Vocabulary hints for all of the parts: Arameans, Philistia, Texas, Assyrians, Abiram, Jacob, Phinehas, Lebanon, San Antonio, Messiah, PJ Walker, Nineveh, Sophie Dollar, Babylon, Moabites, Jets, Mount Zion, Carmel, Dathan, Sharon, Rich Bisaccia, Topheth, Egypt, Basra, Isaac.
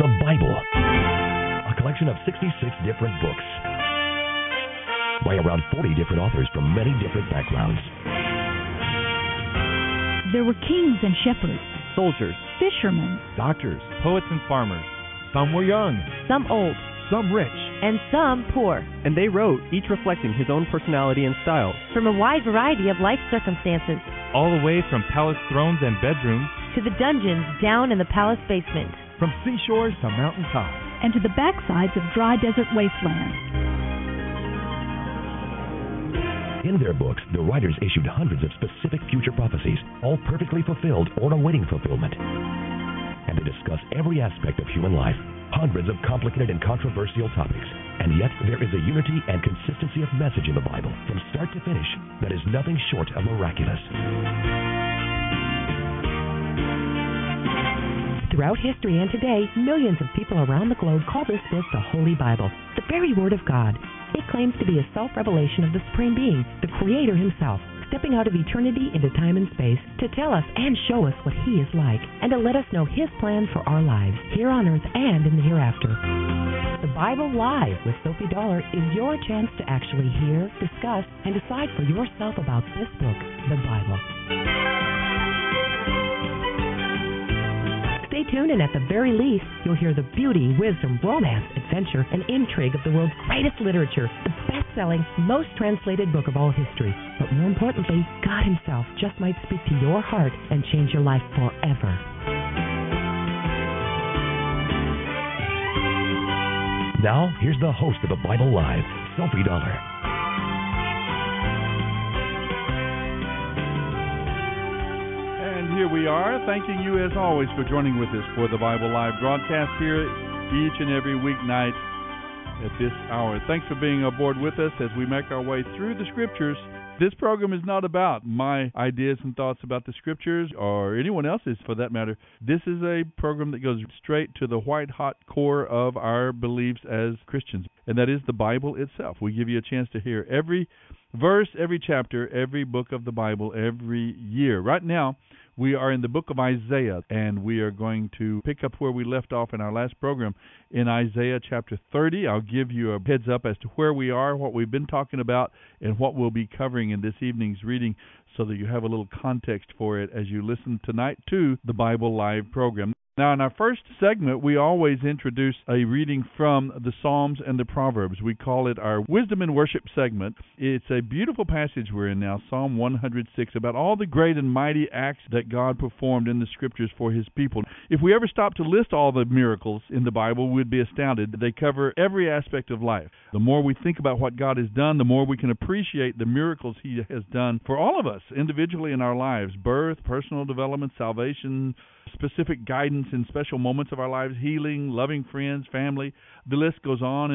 The Bible, a collection of 66 different books by around 40 different authors from many different backgrounds. There were kings and shepherds, soldiers, fishermen, doctors, poets and farmers. Some were young, some old, some rich, and some poor. And they wrote, each reflecting his own personality and style, from a wide variety of life circumstances, all the way from palace thrones and bedrooms, to the dungeons down in the palace basement, from seashores to mountaintops, and to the backsides of dry desert wastelands. In their books, the writers issued hundreds of specific future prophecies, all perfectly fulfilled or awaiting fulfillment. And they discuss every aspect of human life, hundreds of complicated and controversial topics. And yet, there is a unity and consistency of message in the Bible, from start to finish, that is nothing short of miraculous. Throughout history and today, millions of people around the globe call this book the Holy Bible, the very Word of God. It claims to be a self-revelation of the Supreme Being, the Creator Himself, stepping out of eternity into time and space to tell us and show us what He is like, and to let us know His plan for our lives, here on earth and in the hereafter. The Bible Live with Sophie Dollar is your chance to actually hear, discuss, and decide for yourself about this book, the Bible. Stay tuned, and at the very least, you'll hear the beauty, wisdom, romance, adventure, and intrigue of the world's greatest literature, the best-selling, most translated book of all history. But more importantly, God Himself just might speak to your heart and change your life forever. Now, here's the host of The Bible Live, Sophie Dollar. And here we are, thanking you as always for joining with us for The Bible Live broadcast here each and every weeknight at this hour. Thanks for being aboard with us as we make our way through the Scriptures. This program is not about my ideas and thoughts about the Scriptures or anyone else's for that matter. This is a program that goes straight to the white-hot core of our beliefs as Christians, and that is the Bible itself. We give you a chance to hear every verse, every chapter, every book of the Bible every year. Right now, we are in the book of Isaiah, and we are going to pick up where we left off in our last program in Isaiah chapter 30. I'll give you a heads up as to where we are, what we've been talking about, and what we'll be covering in this evening's reading so that you have a little context for it as you listen tonight to the Bible Live program. Now, in our first segment, we always introduce a reading from the Psalms and the Proverbs. We call it our Wisdom and Worship segment. It's a beautiful passage we're in now, Psalm 106, about all the great and mighty acts that God performed in the Scriptures for His people. If we ever stopped to list all the miracles in the Bible, we'd be astounded. They cover every aspect of life. The more we think about what God has done, the more we can appreciate the miracles He has done for all of us individually in our lives: birth, personal development, salvation, specific guidance in special moments of our lives, healing, loving friends, family. The list goes on.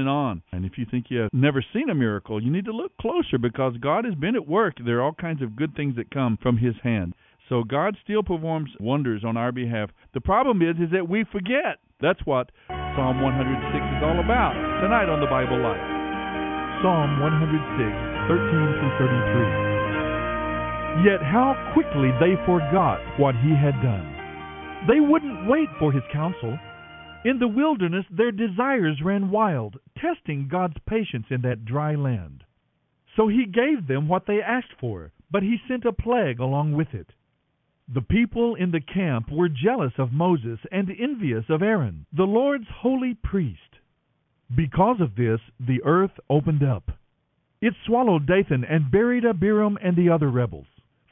And if you think you've never seen a miracle, you need to look closer, because God has been at work. There are all kinds of good things that come from His hand. So God still performs wonders on our behalf. The problem is that we forget. That's what Psalm 106 is all about tonight on the Bible Life. Psalm 106, 13-33. Yet how quickly they forgot what He had done. They wouldn't wait for His counsel. In the wilderness, their desires ran wild, testing God's patience in that dry land. So He gave them what they asked for, but He sent a plague along with it. The people in the camp were jealous of Moses and envious of Aaron, the Lord's holy priest. Because of this, the earth opened up. It swallowed Dathan and buried Abiram and the other rebels.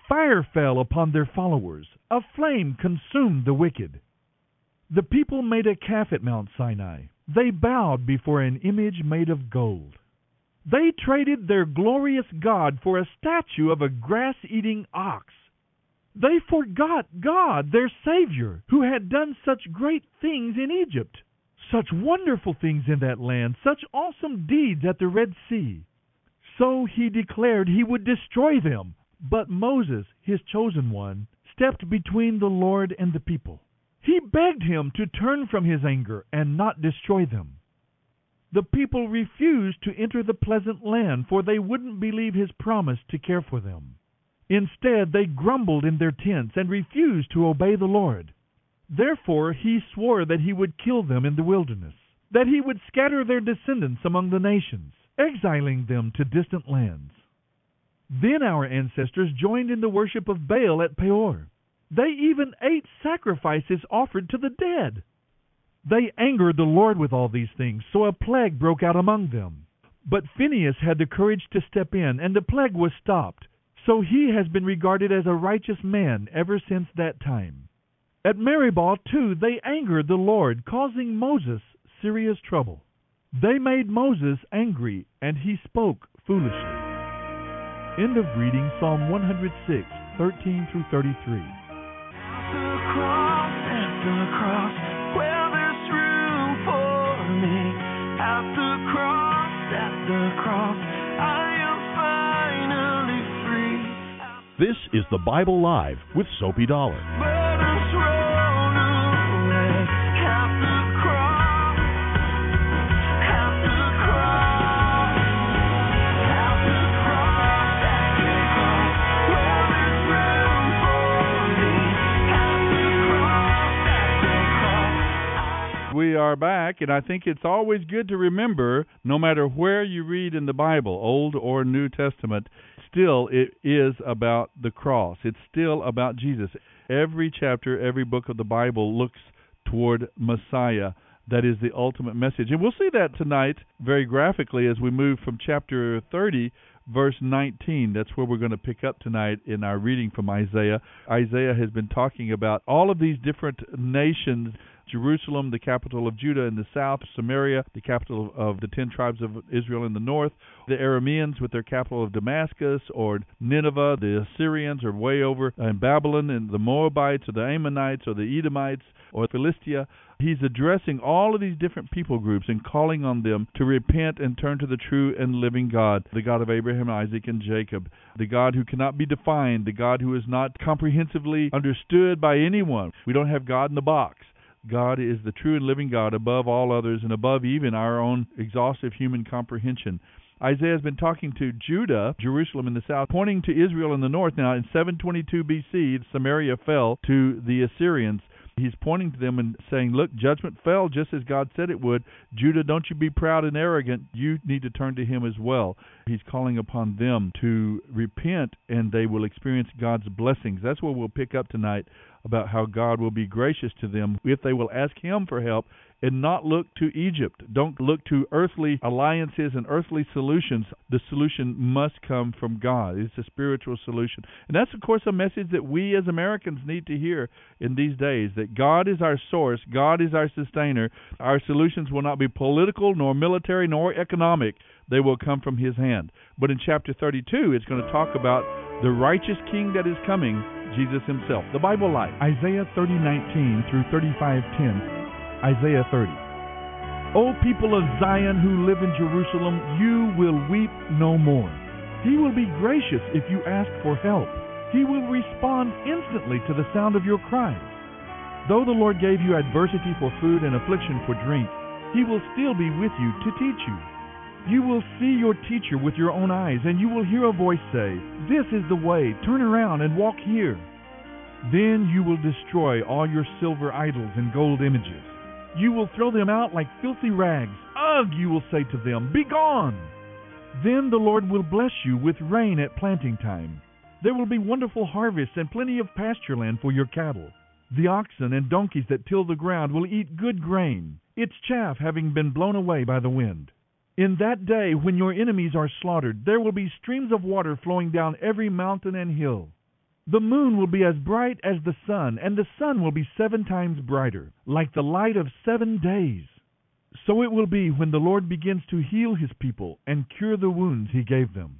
Fire fell upon their followers. A flame consumed the wicked. The people made a calf at Mount Sinai. They bowed before an image made of gold. They traded their glorious God for a statue of a grass-eating ox. They forgot God, their Savior, who had done such great things in Egypt, such wonderful things in that land, such awesome deeds at the Red Sea. So He declared He would destroy them. But Moses, His chosen one, stepped between the Lord and the people. He begged Him to turn from His anger and not destroy them. The people refused to enter the pleasant land, for they wouldn't believe His promise to care for them. Instead, they grumbled in their tents and refused to obey the Lord. Therefore he swore that he would kill them in the wilderness, that he would scatter their descendants among the nations, exiling them to distant lands. Then our ancestors joined in the worship of Baal at Peor. They even ate sacrifices offered to the dead. They angered the Lord with all these things, so a plague broke out among them. But Phinehas had the courage to step in, and the plague was stopped. So he has been regarded as a righteous man ever since that time. At Meribah, too, they angered the Lord, causing Moses serious trouble. They made Moses angry, and he spoke foolishly. End of reading Psalm 106, 13 through 33. At the cross, where there's room for me. At the cross, I am finally free. This is the Bible Live with Sophie Dollar. We are back, and I think it's always good to remember, no matter where you read in the Bible, Old or New Testament, still it is about the cross. It's still about Jesus. Every chapter, every book of the Bible looks toward Messiah. That is the ultimate message. And we'll see that tonight very graphically as we move from chapter 30, verse 19. That's where we're going to pick up tonight in our reading from Isaiah. Isaiah has been talking about all of these different nations: Jerusalem, the capital of Judah, in the south; Samaria, the capital of the 10 tribes of Israel in the north; the Arameans with their capital of Damascus or Nineveh; the Assyrians are way over in Babylon; and the Moabites or the Ammonites or the Edomites or Philistia. He's addressing all of these different people groups and calling on them to repent and turn to the true and living God, the God of Abraham, Isaac, and Jacob, the God who cannot be defined, the God who is not comprehensively understood by anyone. We don't have God in the box. God is the true and living God above all others and above even our own exhaustive human comprehension. Isaiah has been talking to Judah, Jerusalem in the south, pointing to Israel in the north. Now, in 722 BC, Samaria fell to the Assyrians. He's pointing to them and saying, look, judgment fell just as God said it would. Judah, don't you be proud and arrogant. You need to turn to him as well. He's calling upon them to repent, and they will experience God's blessings. That's what we'll pick up tonight, about how God will be gracious to them if they will ask him for help and not look to Egypt. Don't look to earthly alliances and earthly solutions. The solution must come from God. It's a spiritual solution. And that's, of course, a message that we as Americans need to hear in these days, that God is our source, God is our sustainer. Our solutions will not be political, nor military, nor economic. They will come from his hand. But in chapter 32, it's going to talk about the righteous king that is coming, Jesus himself. The Bible Life, Isaiah 30:19 through 35:10. Isaiah 30. O people of Zion who live in Jerusalem, you will weep no more. He will be gracious if you ask for help. He will respond instantly to the sound of your cries. Though the Lord gave you adversity for food and affliction for drink, he will still be with you to teach you. You will see your teacher with your own eyes, and you will hear a voice say, "This is the way, turn around and walk here." Then you will destroy all your silver idols and gold images. You will throw them out like filthy rags. Ugh, you will say to them, "Be gone!" Then the Lord will bless you with rain at planting time. There will be wonderful harvests and plenty of pasture land for your cattle. The oxen and donkeys that till the ground will eat good grain, its chaff having been blown away by the wind. In that day, when your enemies are slaughtered, there will be streams of water flowing down every mountain and hill. The moon will be as bright as the sun, and the sun will be 7 times brighter, like the light of 7 days. So it will be when the Lord begins to heal his people and cure the wounds he gave them.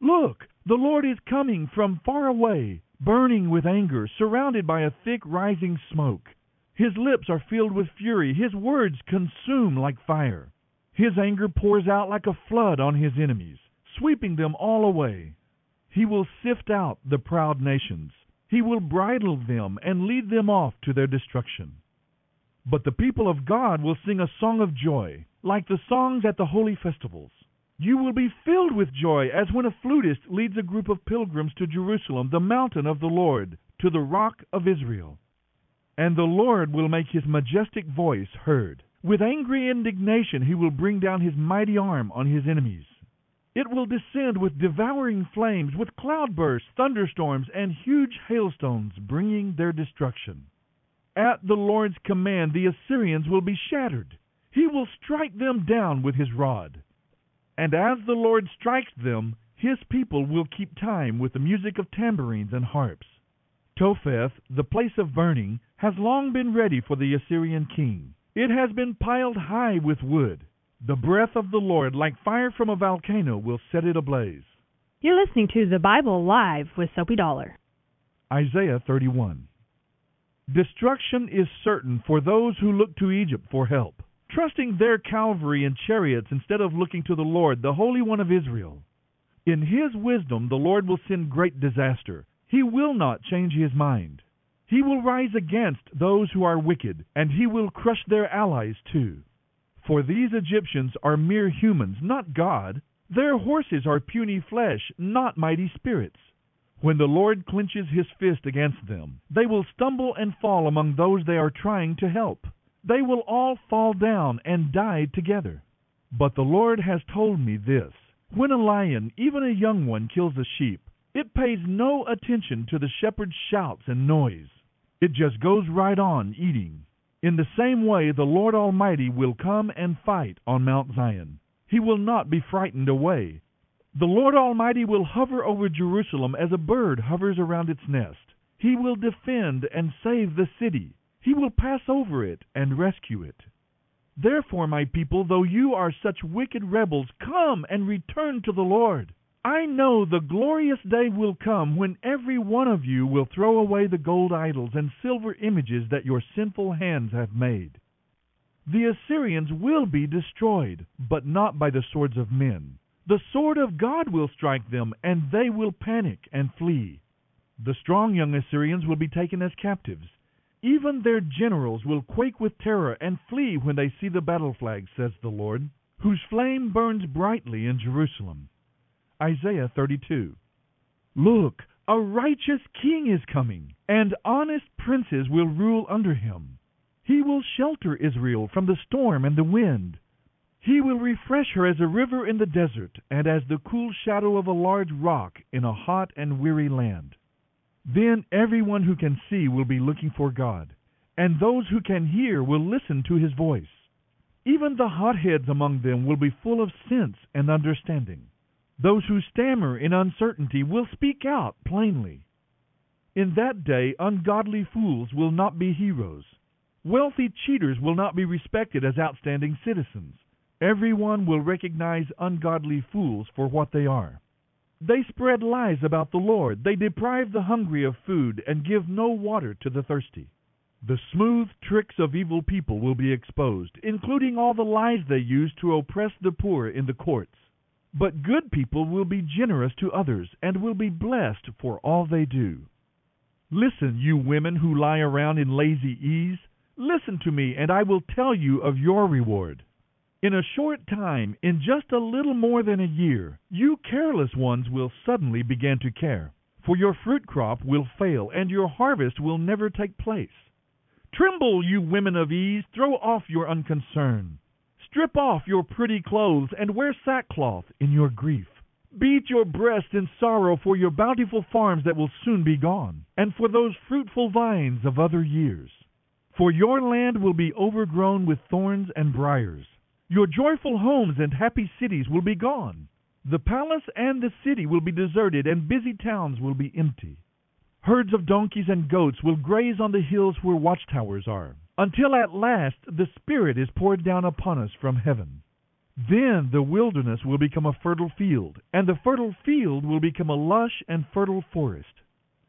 Look, the Lord is coming from far away, burning with anger, surrounded by a thick rising smoke. His lips are filled with fury. His words consume like fire. His anger pours out like a flood on his enemies, sweeping them all away. He will sift out the proud nations. He will bridle them and lead them off to their destruction. But the people of God will sing a song of joy, like the songs at the holy festivals. You will be filled with joy as when a flutist leads a group of pilgrims to Jerusalem, the mountain of the Lord, to the rock of Israel. And the Lord will make his majestic voice heard. With angry indignation he will bring down his mighty arm on his enemies. It will descend with devouring flames, with cloudbursts, thunderstorms, and huge hailstones, bringing their destruction. At the Lord's command the Assyrians will be shattered. He will strike them down with his rod. And as the Lord strikes them, his people will keep time with the music of tambourines and harps. Topheth, the place of burning, has long been ready for the Assyrian king. It has been piled high with wood. The breath of the Lord, like fire from a volcano, will set it ablaze. You're listening to The Bible Live with Sophie Dollar. Isaiah 31. Destruction is certain for those who look to Egypt for help, trusting their cavalry and chariots instead of looking to the Lord, the Holy One of Israel. In his wisdom, the Lord will send great disaster. He will not change his mind. He will rise against those who are wicked, and he will crush their allies too. For these Egyptians are mere humans, not God. Their horses are puny flesh, not mighty spirits. When the Lord clenches his fist against them, they will stumble and fall among those they are trying to help. They will all fall down and die together. But the Lord has told me this: when a lion, even a young one, kills a sheep, it pays no attention to the shepherd's shouts and noise. It just goes right on eating. In the same way, the Lord Almighty will come and fight on Mount Zion. He will not be frightened away. The Lord Almighty will hover over Jerusalem as a bird hovers around its nest. He will defend and save the city. He will pass over it and rescue it. Therefore, my people, though you are such wicked rebels, come and return to the Lord. I know the glorious day will come when every one of you will throw away the gold idols and silver images that your sinful hands have made. The Assyrians will be destroyed, but not by the swords of men. The sword of God will strike them, and they will panic and flee. The strong young Assyrians will be taken as captives. Even their generals will quake with terror and flee when they see the battle flag, says the Lord, whose flame burns brightly in Jerusalem. Isaiah 32. Look, a righteous king is coming, and honest princes will rule under him. He will shelter Israel from the storm and the wind. He will refresh her as a river in the desert, and as the cool shadow of a large rock in a hot and weary land. Then everyone who can see will be looking for God, and those who can hear will listen to his voice. Even the hotheads among them will be full of sense and understanding. Those who stammer in uncertainty will speak out plainly. In that day, ungodly fools will not be heroes. Wealthy cheaters will not be respected as outstanding citizens. Everyone will recognize ungodly fools for what they are. They spread lies about the Lord. They deprive the hungry of food and give no water to the thirsty. The smooth tricks of evil people will be exposed, including all the lies they use to oppress the poor in the courts. But good people will be generous to others and will be blessed for all they do. Listen, you women who lie around in lazy ease. Listen to me, and I will tell you of your reward. In a short time, in just a little more than a year, you careless ones will suddenly begin to care, for your fruit crop will fail and your harvest will never take place. Tremble, you women of ease, throw off your unconcern. Strip off your pretty clothes and wear sackcloth in your grief. Beat your breast in sorrow for your bountiful farms that will soon be gone, and for those fruitful vines of other years. For your land will be overgrown with thorns and briars. Your joyful homes and happy cities will be gone. The palace and the city will be deserted, and busy towns will be empty. Herds of donkeys and goats will graze on the hills where watchtowers are, until at last the Spirit is poured down upon us from heaven. Then the wilderness will become a fertile field, and the fertile field will become a lush and fertile forest.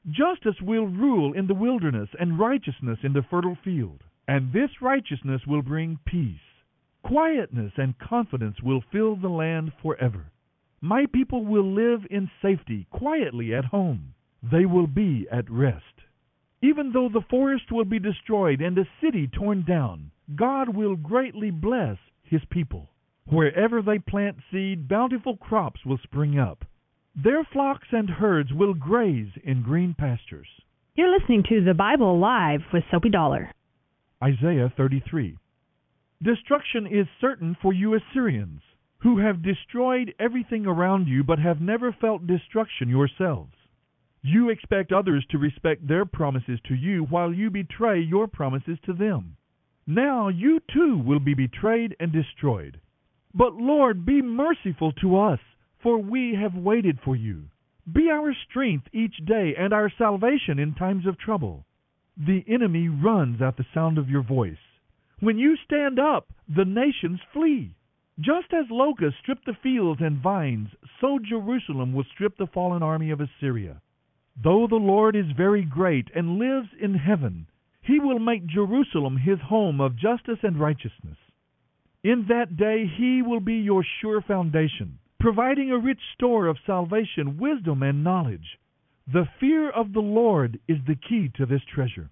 Justice will rule in the wilderness, and righteousness in the fertile field, and this righteousness will bring peace. Quietness and confidence will fill the land forever. My people will live in safety, quietly at home. They will be at rest. Even though the forest will be destroyed and the city torn down, God will greatly bless his people. Wherever they plant seed, bountiful crops will spring up. Their flocks and herds will graze in green pastures. You're listening to The Bible Live with Sophie Dollar. Isaiah 33. Destruction is certain for you Assyrians, who have destroyed everything around you but have never felt destruction yourselves. You expect others to respect their promises to you while you betray your promises to them. Now you too will be betrayed and destroyed. But Lord, be merciful to us, for we have waited for you. Be our strength each day and our salvation in times of trouble. The enemy runs at the sound of your voice. When you stand up, the nations flee. Just as locusts strip the fields and vines, so Jerusalem will strip the fallen army of Assyria. Though the Lord is very great and lives in heaven, he will make Jerusalem his home of justice and righteousness. In that day he will be your sure foundation, providing a rich store of salvation, wisdom, and knowledge. The fear of the Lord is the key to this treasure.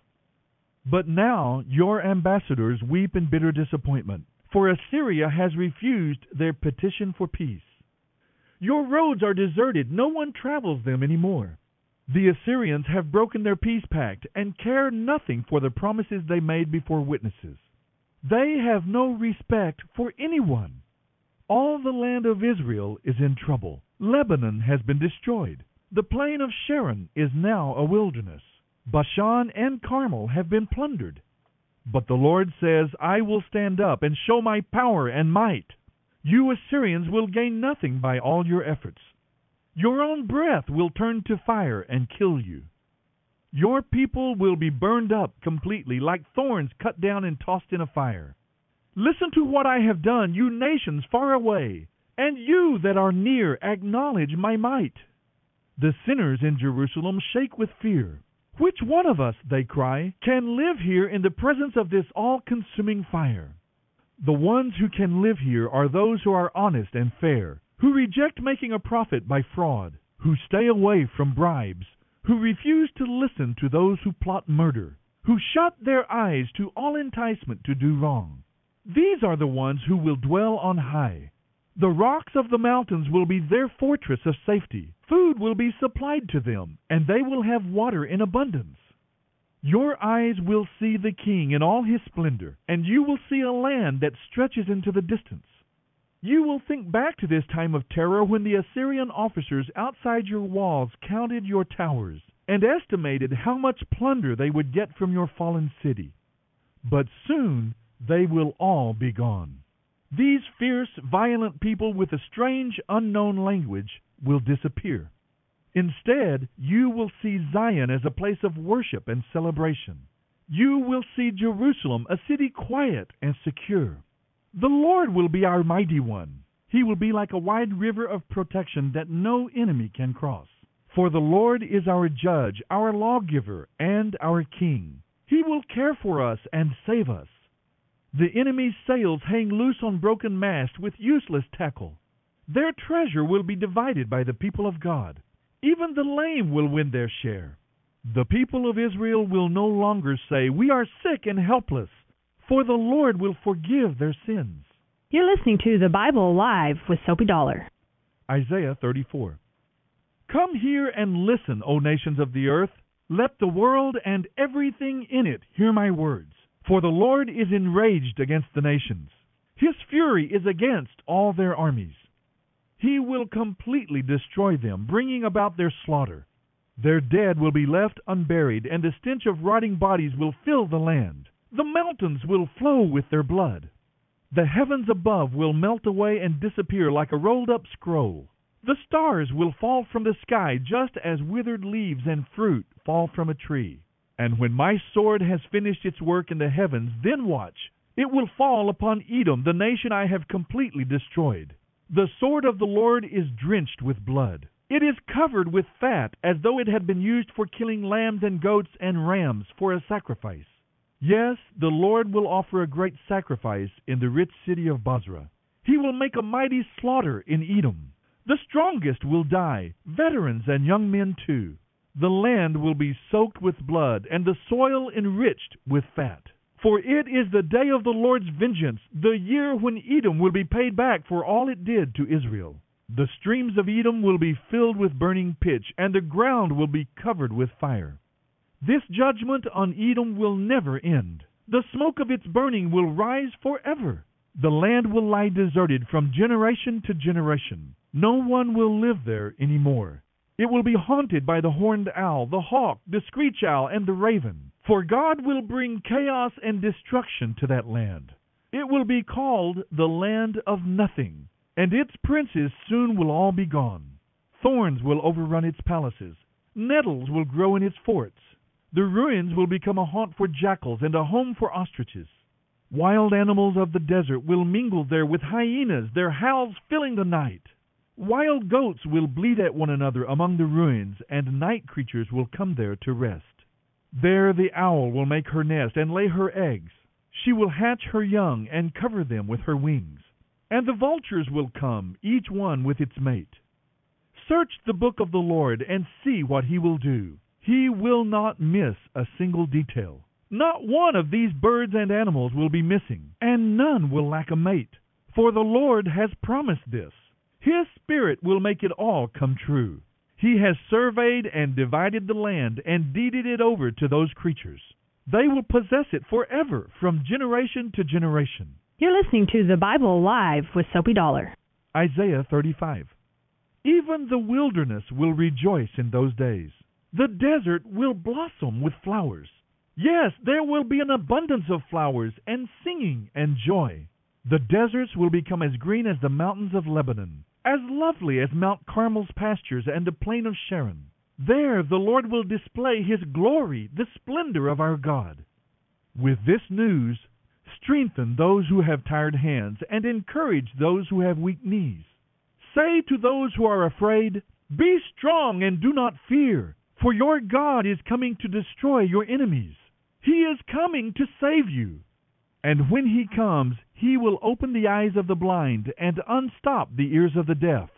But now your ambassadors weep in bitter disappointment, for Assyria has refused their petition for peace. Your roads are deserted, no one travels them anymore. The Assyrians have broken their peace pact and care nothing for the promises they made before witnesses. They have no respect for anyone. All the land of Israel is in trouble. Lebanon has been destroyed. The plain of Sharon is now a wilderness. Bashan and Carmel have been plundered. But the Lord says, I will stand up and show my power and might. You Assyrians will gain nothing by all your efforts. Your own breath will turn to fire and kill you. Your people will be burned up completely, like thorns cut down and tossed in a fire. Listen to what I have done, you nations far away, and you that are near acknowledge my might. The sinners in Jerusalem shake with fear. Which one of us, they cry, can live here in the presence of this all-consuming fire? The ones who can live here are those who are honest and fair, who reject making a profit by fraud, who stay away from bribes, who refuse to listen to those who plot murder, who shut their eyes to all enticement to do wrong. These are the ones who will dwell on high. The rocks of the mountains will be their fortress of safety. Food will be supplied to them, and they will have water in abundance. Your eyes will see the King in all his splendor, and you will see a land that stretches into the distance. You will think back to this time of terror when the Assyrian officers outside your walls counted your towers and estimated how much plunder they would get from your fallen city. But soon they will all be gone. These fierce, violent people with a strange, unknown language will disappear. Instead, you will see Zion as a place of worship and celebration. You will see Jerusalem, a city quiet and secure. The Lord will be our mighty one. He will be like a wide river of protection that no enemy can cross. For the Lord is our judge, our lawgiver, and our king. He will care for us and save us. The enemy's sails hang loose on broken masts with useless tackle. Their treasure will be divided by the people of God. Even the lame will win their share. The people of Israel will no longer say, "We are sick and helpless," for the Lord will forgive their sins. You're listening to The Bible Live with Sophie Dollar. Isaiah 34. Come here and listen, O nations of the earth. Let the world and everything in it hear my words. For the Lord is enraged against the nations. His fury is against all their armies. He will completely destroy them, bringing about their slaughter. Their dead will be left unburied, and the stench of rotting bodies will fill the land. The mountains will flow with their blood. The heavens above will melt away and disappear like a rolled-up scroll. The stars will fall from the sky just as withered leaves and fruit fall from a tree. And when my sword has finished its work in the heavens, then watch. It will fall upon Edom, the nation I have completely destroyed. The sword of the Lord is drenched with blood. It is covered with fat, as though it had been used for killing lambs and goats and rams for a sacrifice. Yes, the Lord will offer a great sacrifice in the rich city of Basra. He will make a mighty slaughter in Edom. The strongest will die, veterans and young men too. The land will be soaked with blood, and the soil enriched with fat. For it is the day of the Lord's vengeance, the year when Edom will be paid back for all it did to Israel. The streams of Edom will be filled with burning pitch, and the ground will be covered with fire. This judgment on Edom will never end. The smoke of its burning will rise forever. The land will lie deserted from generation to generation. No one will live there anymore. It will be haunted by the horned owl, the hawk, the screech owl, and the raven. For God will bring chaos and destruction to that land. It will be called the land of nothing, and its princes soon will all be gone. Thorns will overrun its palaces. Nettles will grow in its forts. The ruins will become a haunt for jackals and a home for ostriches. Wild animals of the desert will mingle there with hyenas, their howls filling the night. Wild goats will bleat at one another among the ruins, and night creatures will come there to rest. There the owl will make her nest and lay her eggs. She will hatch her young and cover them with her wings. And the vultures will come, each one with its mate. Search the book of the Lord and see what he will do. He will not miss a single detail. Not one of these birds and animals will be missing, and none will lack a mate. For the Lord has promised this. His Spirit will make it all come true. He has surveyed and divided the land and deeded it over to those creatures. They will possess it forever, from generation to generation. You're listening to The Bible Live with Soapy Dollar. Isaiah 35. Even the wilderness will rejoice in those days. The desert will blossom with flowers. Yes, there will be an abundance of flowers and singing and joy. The deserts will become as green as the mountains of Lebanon, as lovely as Mount Carmel's pastures and the plain of Sharon. There the Lord will display His glory, the splendor of our God. With this news, strengthen those who have tired hands and encourage those who have weak knees. Say to those who are afraid, "Be strong and do not fear, for your God is coming to destroy your enemies. He is coming to save you. And when He comes, He will open the eyes of the blind and unstop the ears of the deaf.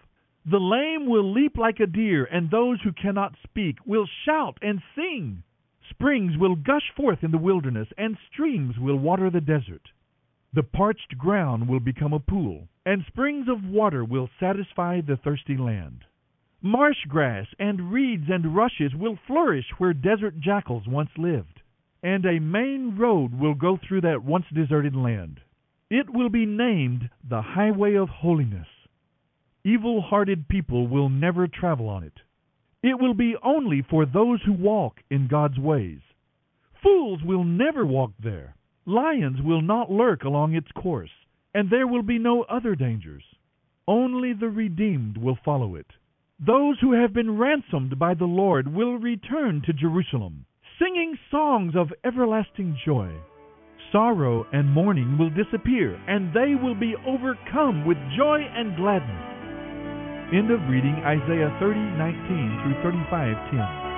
The lame will leap like a deer, and those who cannot speak will shout and sing. Springs will gush forth in the wilderness, and streams will water the desert. The parched ground will become a pool, and springs of water will satisfy the thirsty land. Marsh grass and reeds and rushes will flourish where desert jackals once lived, and a main road will go through that once deserted land. It will be named the Highway of Holiness. Evil-hearted people will never travel on it. It will be only for those who walk in God's ways. Fools will never walk there. Lions will not lurk along its course, and there will be no other dangers. Only the redeemed will follow it. Those who have been ransomed by the Lord will return to Jerusalem, singing songs of everlasting joy. Sorrow and mourning will disappear, and they will be overcome with joy and gladness." End of reading Isaiah 30:19 through 35:10.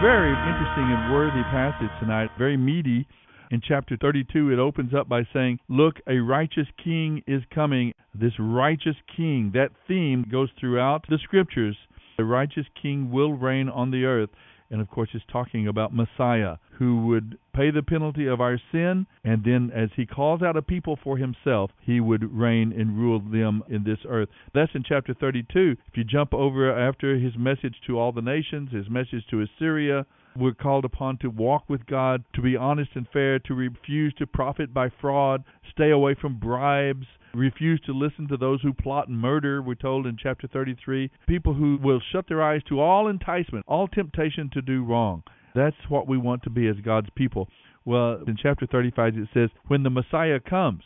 Very interesting and worthy passage tonight, very meaty. In chapter 32, it opens up by saying, "Look, a righteous king is coming." This righteous king, that theme goes throughout the scriptures. The righteous king will reign on the earth. And, of course, it's talking about Messiah, who would pay the penalty of our sin, and then as he calls out a people for himself, he would reign and rule them in this earth. That's in chapter 32. If you jump over after his message to all the nations, his message to Assyria, we're called upon to walk with God, to be honest and fair, to refuse to profit by fraud, stay away from bribes, refuse to listen to those who plot and murder, we're told in chapter 33. People who will shut their eyes to all enticement, all temptation to do wrong. That's what we want to be as God's people. Well, in chapter 35 it says, "When the Messiah comes,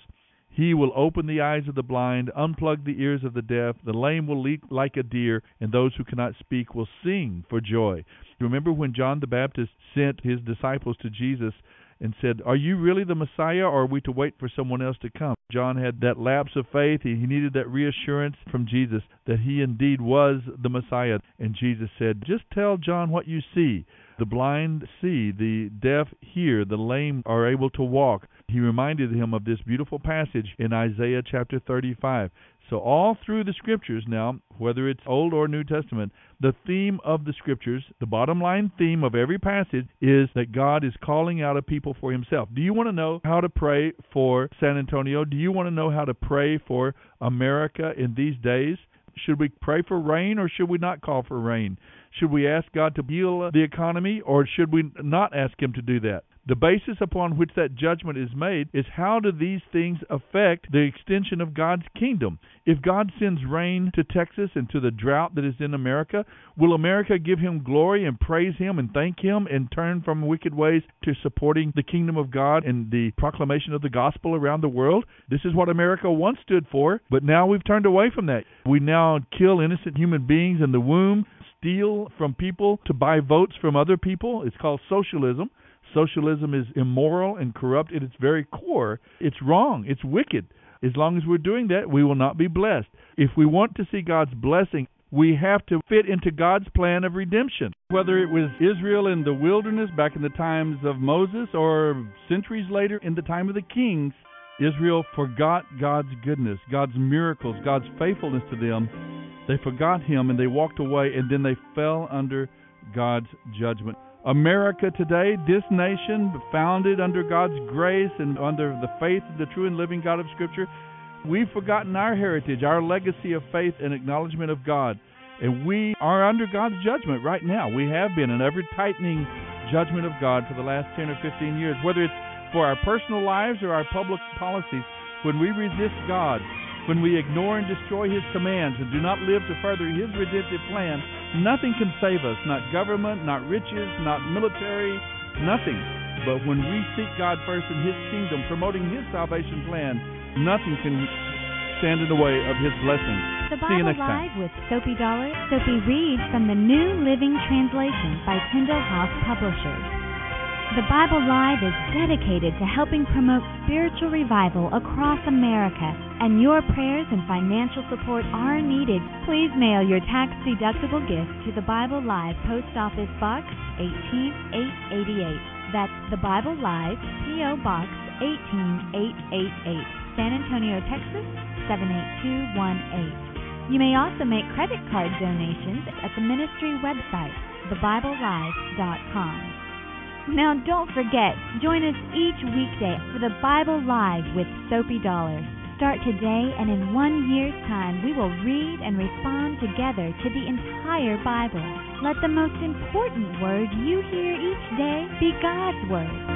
He will open the eyes of the blind, unplug the ears of the deaf, the lame will leap like a deer, and those who cannot speak will sing for joy." Remember when John the Baptist sent his disciples to Jesus and said, "Are you really the Messiah, or are we to wait for someone else to come?" John had that lapse of faith. He needed that reassurance from Jesus that he indeed was the Messiah. And Jesus said, "Just tell John what you see. The blind see, the deaf hear, the lame are able to walk." He reminded him of this beautiful passage in Isaiah chapter 35. So all through the Scriptures now, whether it's Old or New Testament, the theme of the Scriptures, the bottom line theme of every passage is that God is calling out a people for himself. Do you want to know how to pray for San Antonio? Do you want to know how to pray for America in these days? Should we pray for rain or should we not call for rain? Should we ask God to heal the economy or should we not ask him to do that? The basis upon which that judgment is made is how do these things affect the extension of God's kingdom? If God sends rain to Texas and to the drought that is in America, will America give him glory and praise him and thank him and turn from wicked ways to supporting the kingdom of God and the proclamation of the gospel around the world? This is what America once stood for, but now we've turned away from that. We now kill innocent human beings in the womb, steal from people to buy votes from other people. It's called socialism. Socialism is immoral and corrupt at its very core. It's wrong. It's wicked. As long as we're doing that, we will not be blessed. If we want to see God's blessing, we have to fit into God's plan of redemption. Whether it was Israel in the wilderness back in the times of Moses or centuries later in the time of the kings, Israel forgot God's goodness, God's miracles, God's faithfulness to them. They forgot him and they walked away and then they fell under God's judgment. America today, this nation founded under God's grace and under the faith of the true and living God of Scripture, we've forgotten our heritage, our legacy of faith and acknowledgement of God. And we are under God's judgment right now. We have been an ever-tightening judgment of God for the last 10 or 15 years, whether it's for our personal lives or our public policies. When we resist God, when we ignore and destroy his commands and do not live to further his redemptive plan, nothing can save us, not government, not riches, not military, nothing. But when we seek God first in his kingdom, promoting his salvation plan, nothing can stand in the way of his blessing. The Bible See you next Live time. With Sophie Dollar. Sophie reads from the New Living Translation by Tyndale House Publishers. The Bible Live is dedicated to helping promote spiritual revival across America, and your prayers and financial support are needed. Please mail your tax-deductible gift to the Bible Live Post Office Box 18888. That's the Bible Live P.O. Box 18888, San Antonio, Texas 78218. You may also make credit card donations at the ministry website, thebiblelive.com. Now, don't forget, join us each weekday for the Bible Live with Soapy Dollar. Start today, and in 1 year's time, we will read and respond together to the entire Bible. Let the most important word you hear each day be God's Word.